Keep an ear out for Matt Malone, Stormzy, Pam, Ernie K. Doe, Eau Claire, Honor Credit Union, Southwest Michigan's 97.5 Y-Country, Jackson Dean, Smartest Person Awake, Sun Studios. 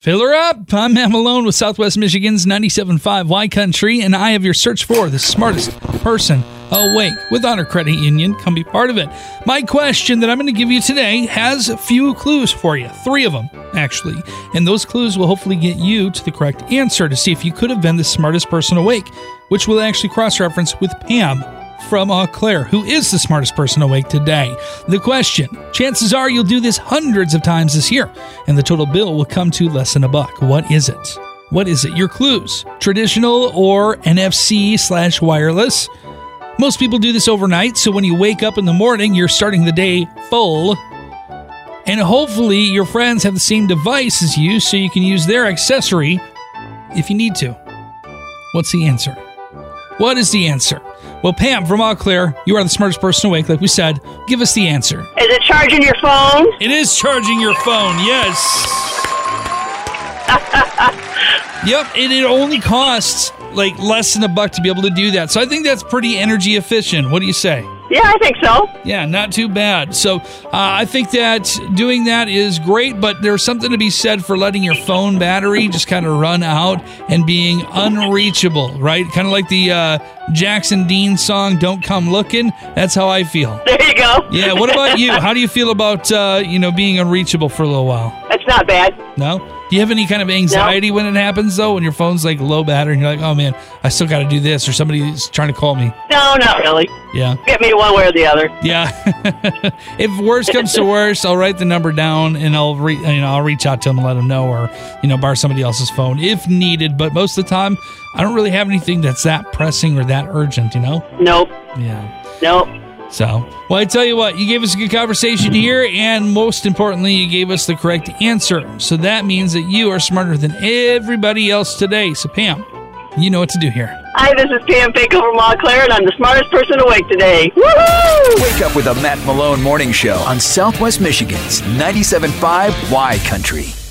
Fill her up. I'm Matt Malone with Southwest Michigan's 97.5 Y-Country, and I have your search for the smartest person awake with Honor Credit Union. Come be part of it. My question that I'm going to give you today has a few clues for you, 3 of them, actually. And those clues will hopefully get you to the correct answer to see if you could have been the smartest person awake, which we'll actually cross-reference with Pam from Eau Claire, who is the smartest person awake today. The question, chances are you'll do this hundreds of times this year, and the total bill will come to less than $1. What is it? Your clues, traditional or NFC/wireless. Most people do this overnight, so when you wake up in the morning, you're starting the day full. And hopefully your friends have the same device as you, so you can use their accessory if you need to. What's the answer? What is the answer? Well, Pam from Eau Claire, you are the smartest person awake, like we said. Give us the answer. Is it charging your phone? It is charging your phone, yes. Yep, and it only costs like less than $1 to be able to do that. So I think that's pretty energy efficient. What do you say? Yeah, I think so. Yeah, not too bad. So I think that doing that is great, but there's something to be said for letting your phone battery just kind of run out and being unreachable, right? Kind of like the Jackson Dean song, Don't Come Looking. That's how I feel. There you go. Yeah, what about you? How do you feel about, being unreachable for a little while? That's not bad. No? Do you have any kind of anxiety when it happens, though, when your phone's like low battery and you're like, oh, man, I still got to do this, or somebody's trying to call me? No, not really. Yeah. Get me one way or the other. Yeah. If worse comes to worse, I'll write the number down and I'll reach out to them and let them know, or borrow somebody else's phone if needed. But most of the time, I don't really have anything that's that pressing or that urgent. Nope. Yeah. Nope. So, well, I tell you what, you gave us a good conversation here, and most importantly, you gave us the correct answer. So that means that you are smarter than everybody else today. So, Pam, you know what to do here. Hi, this is Pam Pickle from Eau Claire, and I'm the smartest person awake today. Woohoo! Wake up with the Matt Malone Morning Show on Southwest Michigan's 97.5 Y-Country.